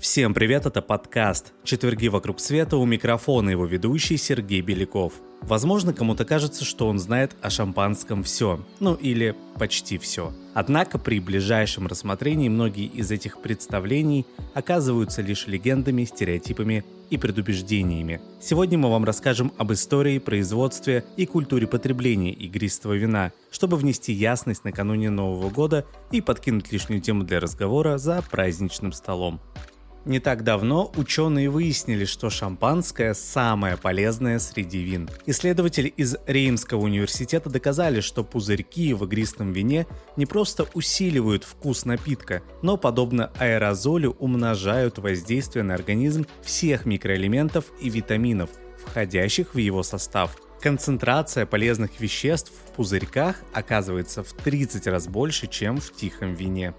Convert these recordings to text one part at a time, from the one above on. Всем привет, это подкаст «Четверги вокруг света», у микрофона его ведущий Сергей Беляков. Возможно, кому-то кажется, что он знает о шампанском все, ну или почти все. Однако при ближайшем рассмотрении многие из этих представлений оказываются лишь легендами, стереотипами и предубеждениями. Сегодня мы вам расскажем об истории, производстве и культуре потребления игристого вина, чтобы внести ясность накануне Нового года и подкинуть лишнюю тему для разговора за праздничным столом. Не так давно ученые выяснили, что шампанское самое полезное среди вин. Исследователи из Реймского университета доказали, что пузырьки в игристом вине не просто усиливают вкус напитка, но, подобно аэрозолю, умножают воздействие на организм всех микроэлементов и витаминов, входящих в его состав. Концентрация полезных веществ в пузырьках оказывается в 30 раз больше, чем в тихом вине.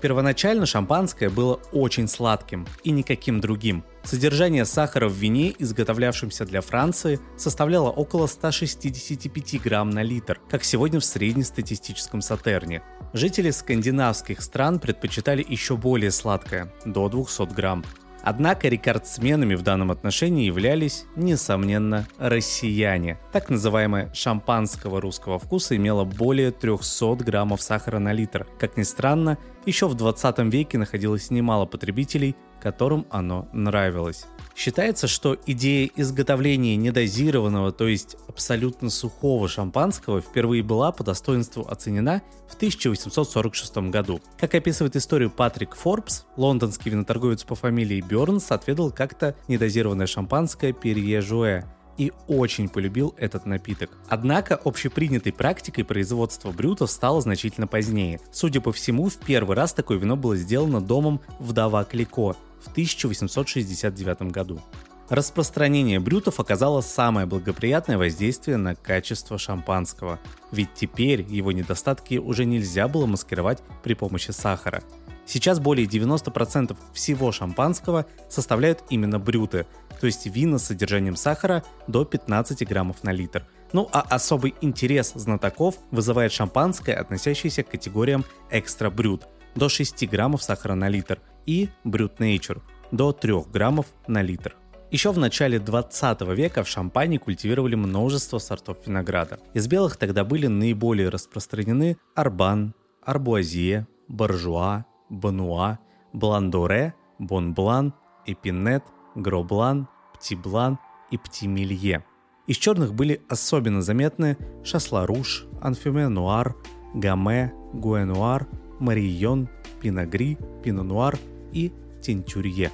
Первоначально шампанское было очень сладким и никаким другим. Содержание сахара в вине, изготовлявшемся для Франции, составляло около 165 грамм на литр, как сегодня в среднестатистическом сатерне. Жители скандинавских стран предпочитали еще более сладкое – до 200 грамм. Однако рекордсменами в данном отношении являлись, несомненно, россияне. Так называемое шампанского русского вкуса имело более 300 граммов сахара на литр. Как ни странно, еще в 20 веке находилось немало потребителей, которым оно нравилось. Считается, что идея изготовления недозированного, то есть абсолютно сухого шампанского впервые была по достоинству оценена в 1846 году. Как описывает историю Патрик Форбс, лондонский виноторговец по фамилии Бёрнс отведал как-то недозированное шампанское «Перье Жуэ» и очень полюбил этот напиток. Однако общепринятой практикой производства брютов стало значительно позднее. Судя по всему, в первый раз такое вино было сделано домом «Вдова Клико» в 1869 году. Распространение брютов оказало самое благоприятное воздействие на качество шампанского, ведь теперь его недостатки уже нельзя было маскировать при помощи сахара. Сейчас более 90% всего шампанского составляют именно брюты, то есть вина с содержанием сахара до 15 граммов на литр. Ну а особый интерес знатоков вызывает шампанское, относящееся к категориям экстра брют до 6 граммов сахара на литр и брют нейчер до 3 граммов на литр. Еще в начале 20 века в Шампани культивировали множество сортов винограда. Из белых тогда были наиболее распространены Арбан, Арбуазье, Боржуа, Бануа, Блан-Доре, Бон-Блан, Эпинет, Гроблан, Птиблан и Птимилье. Из черных были особенно заметны Шасларуш, Анфюме-Нуар, Гаме, Гуэ-Нуар, Марийон, Пиногри, Пино-Нуар и Тентюрье.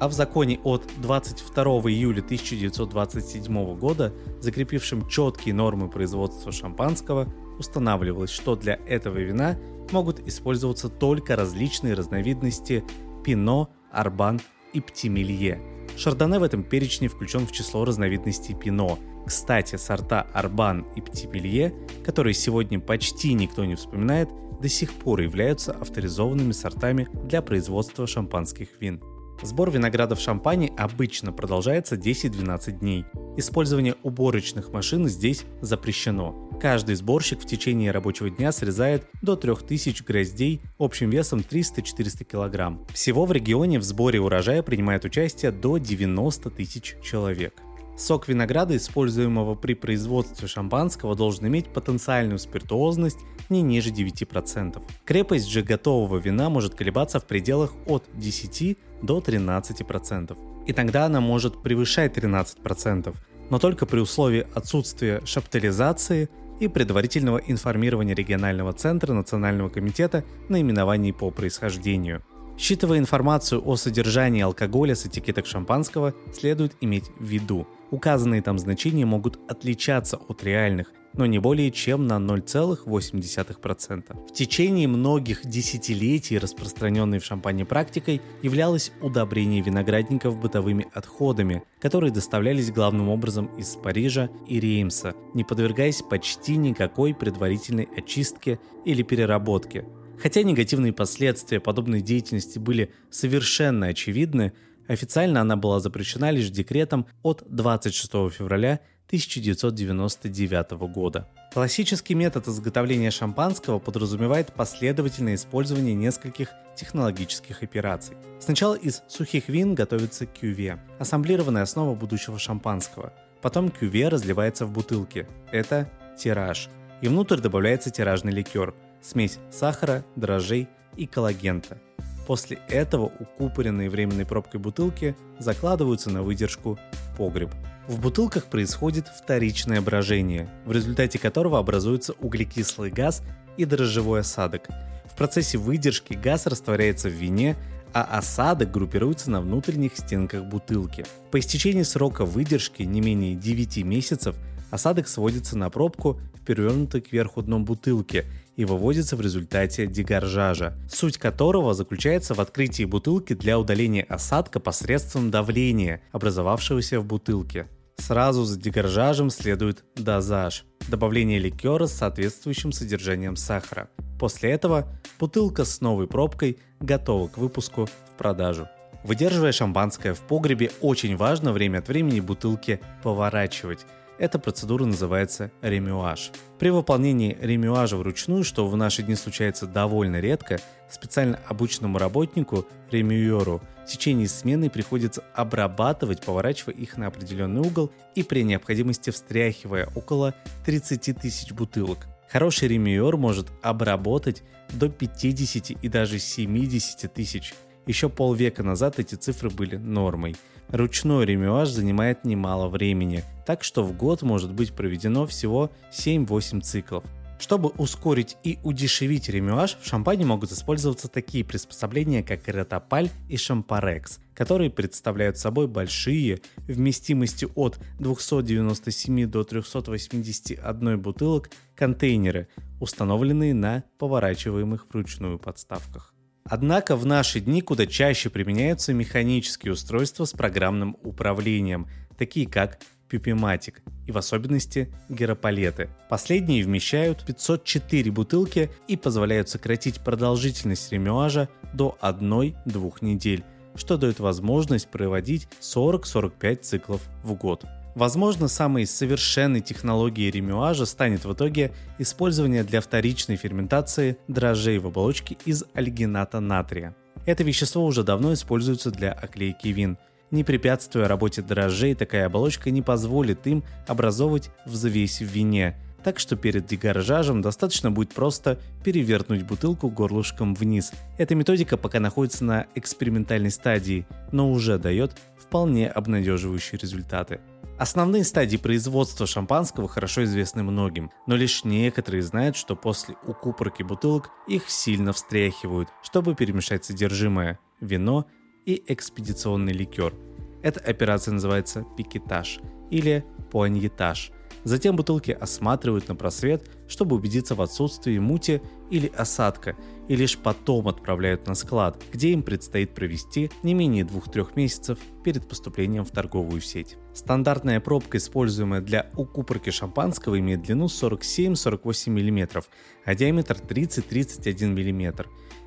А в законе от 22 июля 1927 года, закрепившем четкие нормы производства шампанского, устанавливалось, что для этого вина могут использоваться только различные разновидности пино, арбан и птимилье. Шардоне в этом перечне включен в число разновидностей пино. Кстати, сорта арбан и птимилье, которые сегодня почти никто не вспоминает, до сих пор являются авторизованными сортами для производства шампанских вин. Сбор винограда в Шампани обычно продолжается 10-12 дней. Использование уборочных машин здесь запрещено. Каждый сборщик в течение рабочего дня срезает до 3000 гроздей общим весом 300-400 кг. Всего в регионе в сборе урожая принимает участие до 90 тысяч человек. Сок винограда, используемого при производстве шампанского, должен иметь потенциальную спиртуозность не ниже 9%. Крепость же готового вина может колебаться в пределах от 10 до 13%. Иногда она может превышать 13%, но только при условии отсутствия шаптализации и предварительного информирования регионального центра Национального комитета наименований по происхождению. Считывая информацию о содержании алкоголя с этикеток шампанского, следует иметь в виду. Указанные там значения могут отличаться от реальных, но не более чем на 0,8%. В течение многих десятилетий распространенной в Шампани практикой являлось удобрение виноградников бытовыми отходами, которые доставлялись главным образом из Парижа и Реймса, не подвергаясь почти никакой предварительной очистке или переработке. Хотя негативные последствия подобной деятельности были совершенно очевидны, Официально она была запрещена лишь декретом от 26 февраля 1999 года. Классический метод изготовления шампанского подразумевает последовательное использование нескольких технологических операций. Сначала из сухих вин готовится кюве – ассамблированная основа будущего шампанского. Потом кюве разливается в бутылки – это тираж. И внутрь добавляется тиражный ликер – смесь сахара, дрожжей и коллагента. После этого укупоренные временной пробкой бутылки закладываются на выдержку в погреб. В бутылках происходит вторичное брожение, в результате которого образуется углекислый газ и дрожжевой осадок. В процессе выдержки газ растворяется в вине, а осадок группируется на внутренних стенках бутылки. По истечении срока выдержки не менее 9 месяцев осадок сводится на пробку в перевернутой кверху дном бутылки и выводится в результате дегоржажа, суть которого заключается в открытии бутылки для удаления осадка посредством давления, образовавшегося в бутылке. Сразу за дегоржажем следует дозаж – добавление ликера с соответствующим содержанием сахара. После этого бутылка с новой пробкой готова к выпуску в продажу. Выдерживая шампанское в погребе, очень важно время от времени бутылки поворачивать. Эта процедура называется ремюаж. При выполнении ремюажа вручную, что в наши дни случается довольно редко, специально обученному работнику, ремюеру, в течение смены приходится обрабатывать, поворачивая их на определенный угол и при необходимости встряхивая около 30 тысяч бутылок. Хороший ремюер может обработать до 50 и даже 70 тысяч. Еще полвека назад эти цифры были нормой. Ручной ремюаж занимает немало времени, так что в год может быть проведено всего 7-8 циклов. Чтобы ускорить и удешевить ремюаж, в шампане могут использоваться такие приспособления, как ротопаль и шампарекс, которые представляют собой большие, вместимостью от 297 до 381 бутылок, контейнеры, установленные на поворачиваемых вручную подставках. Однако в наши дни куда чаще применяются механические устройства с программным управлением, такие как пипематик и в особенности Gyropalette. Последние вмещают 504 бутылки и позволяют сократить продолжительность ремюажа до 1-2 недель, что дает возможность проводить 40-45 циклов в год. Возможно, самой совершенной технологией ремюажа станет в итоге использование для вторичной ферментации дрожжей в оболочке из альгината натрия. Это вещество уже давно используется для оклейки вин. Не препятствуя работе дрожжей, такая оболочка не позволит им образовывать взвесь в вине. Так что перед дегоржажем достаточно будет просто перевернуть бутылку горлышком вниз. Эта методика пока находится на экспериментальной стадии, но уже дает вполне обнадеживающие результаты. Основные стадии производства шампанского хорошо известны многим, но лишь некоторые знают, что после укупорки бутылок их сильно встряхивают, чтобы перемешать содержимое – вино и экспедиционный ликер. Эта операция называется пикетаж или пуаньетаж. Затем бутылки осматривают на просвет, чтобы убедиться в отсутствии мути или осадка, и лишь потом отправляют на склад, где им предстоит провести не менее 2-3 месяцев перед поступлением в торговую сеть. Стандартная пробка, используемая для укупорки шампанского, имеет длину 47-48 мм, а диаметр 30-31 мм.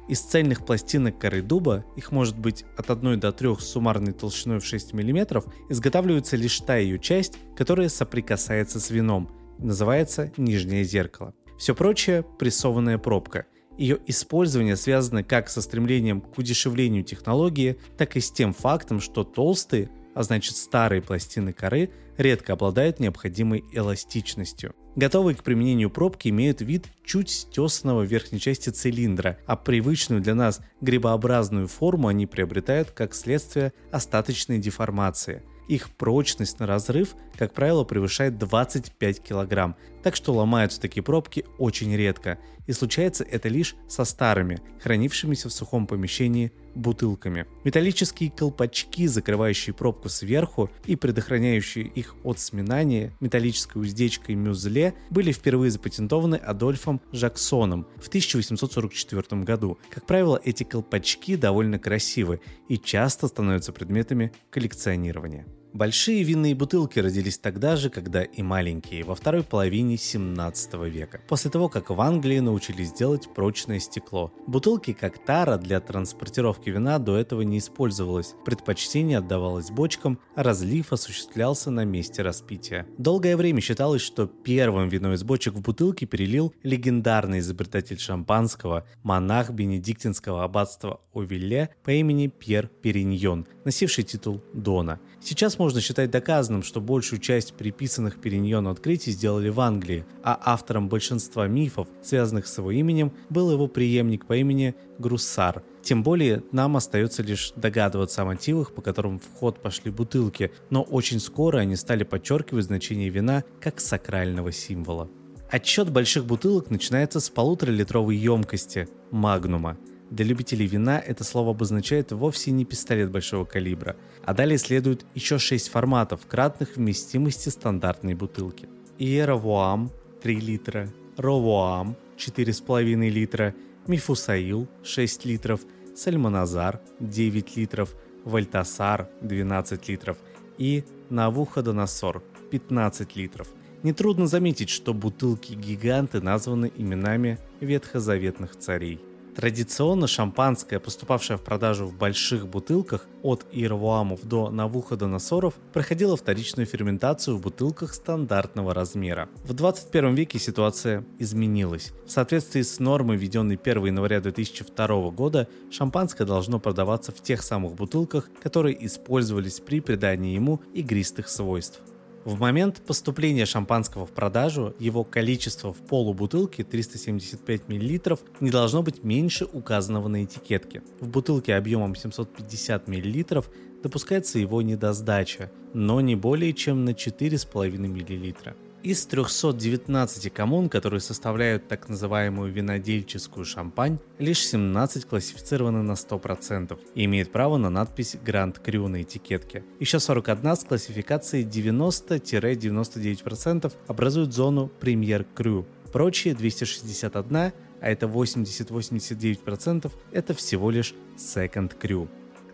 Из цельных пластинок коры дуба, их может быть от 1 до 3 с суммарной толщиной в 6 мм, изготавливается лишь та ее часть, которая соприкасается с вином, называется нижнее зеркало. Все прочее – прессованная пробка. Ее использование связано как со стремлением к удешевлению технологии, так и с тем фактом, что толстые, а значит старые пластины коры редко обладают необходимой эластичностью. Готовые к применению пробки имеют вид чуть стесанного верхней части цилиндра, а привычную для нас грибообразную форму они приобретают как следствие остаточной деформации. Их прочность на разрыв, как правило, превышает 25 кг, так что ломаются такие пробки очень редко, и случается это лишь со старыми, хранившимися в сухом помещении бутылками. Металлические колпачки, закрывающие пробку сверху и предохраняющие их от сминания металлической уздечкой мюзле, были впервые запатентованы Адольфом Джексоном в 1844 году. Как правило, эти колпачки довольно красивы и часто становятся предметами коллекционирования. Большие винные бутылки родились тогда же, когда и маленькие, во второй половине 17 века, после того, как в Англии научились делать прочное стекло. Бутылки, как тара для транспортировки вина, до этого не использовалось, предпочтение отдавалось бочкам, а разлив осуществлялся на месте распития. Долгое время считалось, что первым вино из бочек в бутылке перелил легендарный изобретатель шампанского, монах бенедиктинского аббатства Овилле по имени Пьер Периньон, носивший титул Дона. Сейчас можно считать доказанным, что большую часть приписанных Периньону открытий сделали в Англии, а автором большинства мифов, связанных с его именем, был его преемник по имени Груссар. Тем более, нам остается лишь догадываться о мотивах, по которым в ход пошли бутылки, но очень скоро они стали подчеркивать значение вина как сакрального символа. Отсчет больших бутылок начинается с 1,5-литровой емкости – магнума. Для любителей вина это слово обозначает вовсе не пистолет большого калибра, а далее следует еще 6 форматов, кратных вместимости стандартной бутылки. Иеравуам – 3 литра, Ровуам – 4,5 литра, Мифусаил – 6 литров, Сальмоназар – 9 литров, Вальтасар – 12 литров и Навуходоносор – 15 литров. Нетрудно заметить, что бутылки-гиганты названы именами ветхозаветных царей. Традиционно шампанское, поступавшее в продажу в больших бутылках от Иеравуамов до Навуходоносоров, проходило вторичную ферментацию в бутылках стандартного размера. В 21 веке ситуация изменилась. В соответствии с нормой, введенной 1 января 2002 года, шампанское должно продаваться в тех самых бутылках, которые использовались при придании ему игристых свойств. В момент поступления шампанского в продажу его количество в полубутылке 375 мл не должно быть меньше указанного на этикетке. В бутылке объемом 750 мл допускается его недосдача, но не более чем на 4,5 мл. Из 319 коммун, которые составляют так называемую винодельческую Шампань, лишь 17 классифицированы на 100% и имеют право на надпись «Гранд Крю» на этикетке. Еще 41 с классификацией 90-99% образуют зону «Премьер Крю». Прочие 261, а это 80-89%, это всего лишь «Секонд Крю».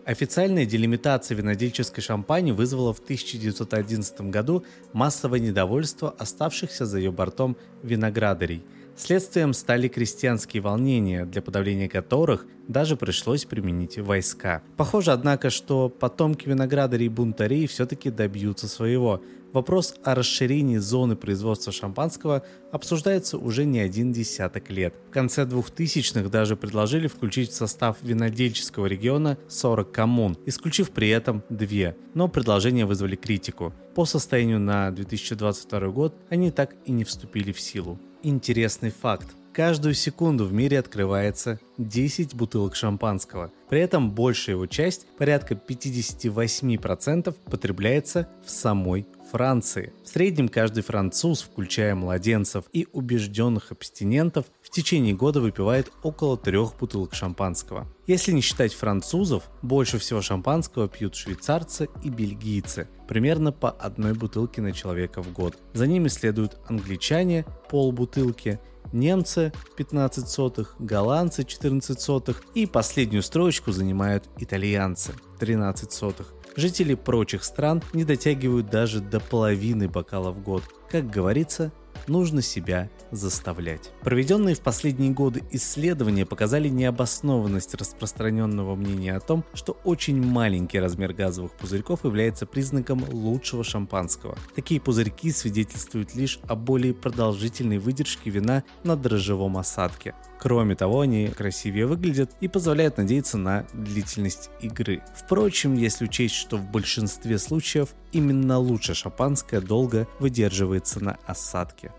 Официальная делимитация винодельческой Шампани вызвала в 1911 году массовое недовольство оставшихся за ее бортом виноградарей. Следствием стали крестьянские волнения, для подавления которых даже пришлось применить войска. Похоже, однако, что потомки виноградарей и бунтарей все-таки добьются своего. Вопрос о расширении зоны производства шампанского обсуждается уже не один десяток лет. В конце 2000-х даже предложили включить в состав винодельческого региона 40 коммун, исключив при этом 2, но предложения вызвали критику. По состоянию на 2022 год они так и не вступили в силу. Интересный факт. Каждую секунду в мире открывается 10 бутылок шампанского. При этом большая его часть, порядка 58%, потребляется в самой Франции. В среднем каждый француз, включая младенцев и убежденных абстинентов, в течение года выпивает около 3 бутылок шампанского. Если не считать французов, больше всего шампанского пьют швейцарцы и бельгийцы, примерно по 1 бутылке на человека в год. За ними следуют англичане – полбутылки, немцы 15 сотых, голландцы 14 сотых и последнюю строчку занимают итальянцы 13 сотых. Жители прочих стран не дотягивают даже до половины бокала в год. Как говорится, нужно себя заставлять. Проведенные в последние годы исследования показали необоснованность распространенного мнения о том, что очень маленький размер газовых пузырьков является признаком лучшего шампанского. Такие пузырьки свидетельствуют лишь о более продолжительной выдержке вина на дрожжевом осадке. Кроме того, они красивее выглядят и позволяют надеяться на длительность игры. Впрочем, если учесть, что в большинстве случаев именно лучше шампанское долго выдерживается на осадке.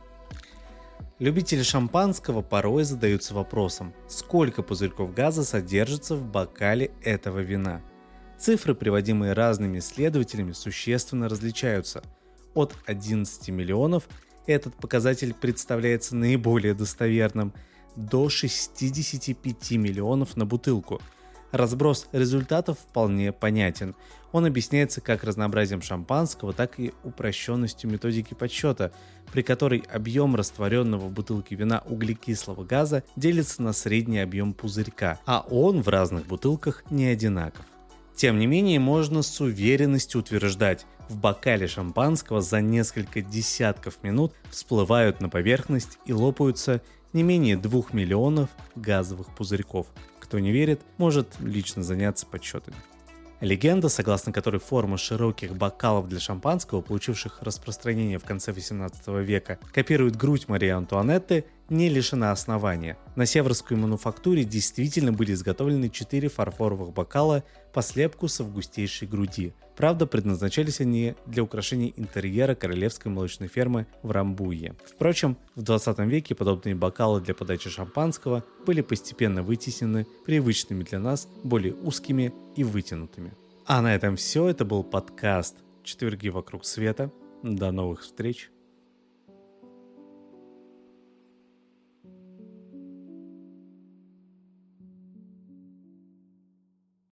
Любители шампанского порой задаются вопросом, сколько пузырьков газа содержится в бокале этого вина. Цифры, приводимые разными исследователями, существенно различаются. От 11 миллионов, этот показатель представляется наиболее достоверным, до 65 миллионов на бутылку. Разброс результатов вполне понятен. Он объясняется как разнообразием шампанского, так и упрощенностью методики подсчета, при которой объем растворенного в бутылке вина углекислого газа делится на средний объем пузырька, а он в разных бутылках не одинаков. Тем не менее, можно с уверенностью утверждать, в бокале шампанского за несколько десятков минут всплывают на поверхность и лопаются не менее 2 миллионов газовых пузырьков. Кто не верит, может лично заняться подсчетами. Легенда, согласно которой форма широких бокалов для шампанского, получивших распространение в конце 18 века, копирует грудь Марии Антуанетты, не лишена основания. На Северской мануфактуре действительно были изготовлены 4 фарфоровых бокала по слепку с августейшей груди. Правда, предназначались они для украшения интерьера королевской молочной фермы в Рамбуе. Впрочем, в 20 веке подобные бокалы для подачи шампанского были постепенно вытеснены привычными для нас более узкими и вытянутыми. А на этом все. Это был подкаст «Четверги вокруг света». До новых встреч!